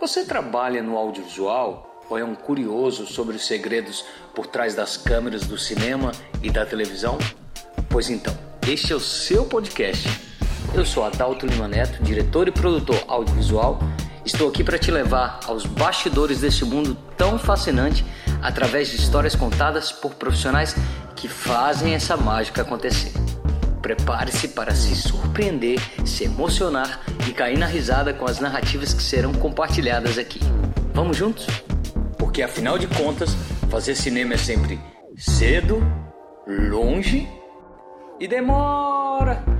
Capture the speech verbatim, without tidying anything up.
Você trabalha no audiovisual ou é um curioso sobre os segredos por trás das câmeras do cinema e da televisão? Pois então, este é o seu podcast. Eu sou Adauto Lima Neto, diretor e produtor audiovisual. Estou aqui para te levar aos bastidores desse mundo tão fascinante através de histórias contadas por profissionais que fazem essa mágica acontecer. Prepare-se para se surpreender, se emocionar e cair na risada com as narrativas que serão compartilhadas aqui. Vamos juntos? Porque afinal de contas, fazer cinema é sempre cedo, longe e demora.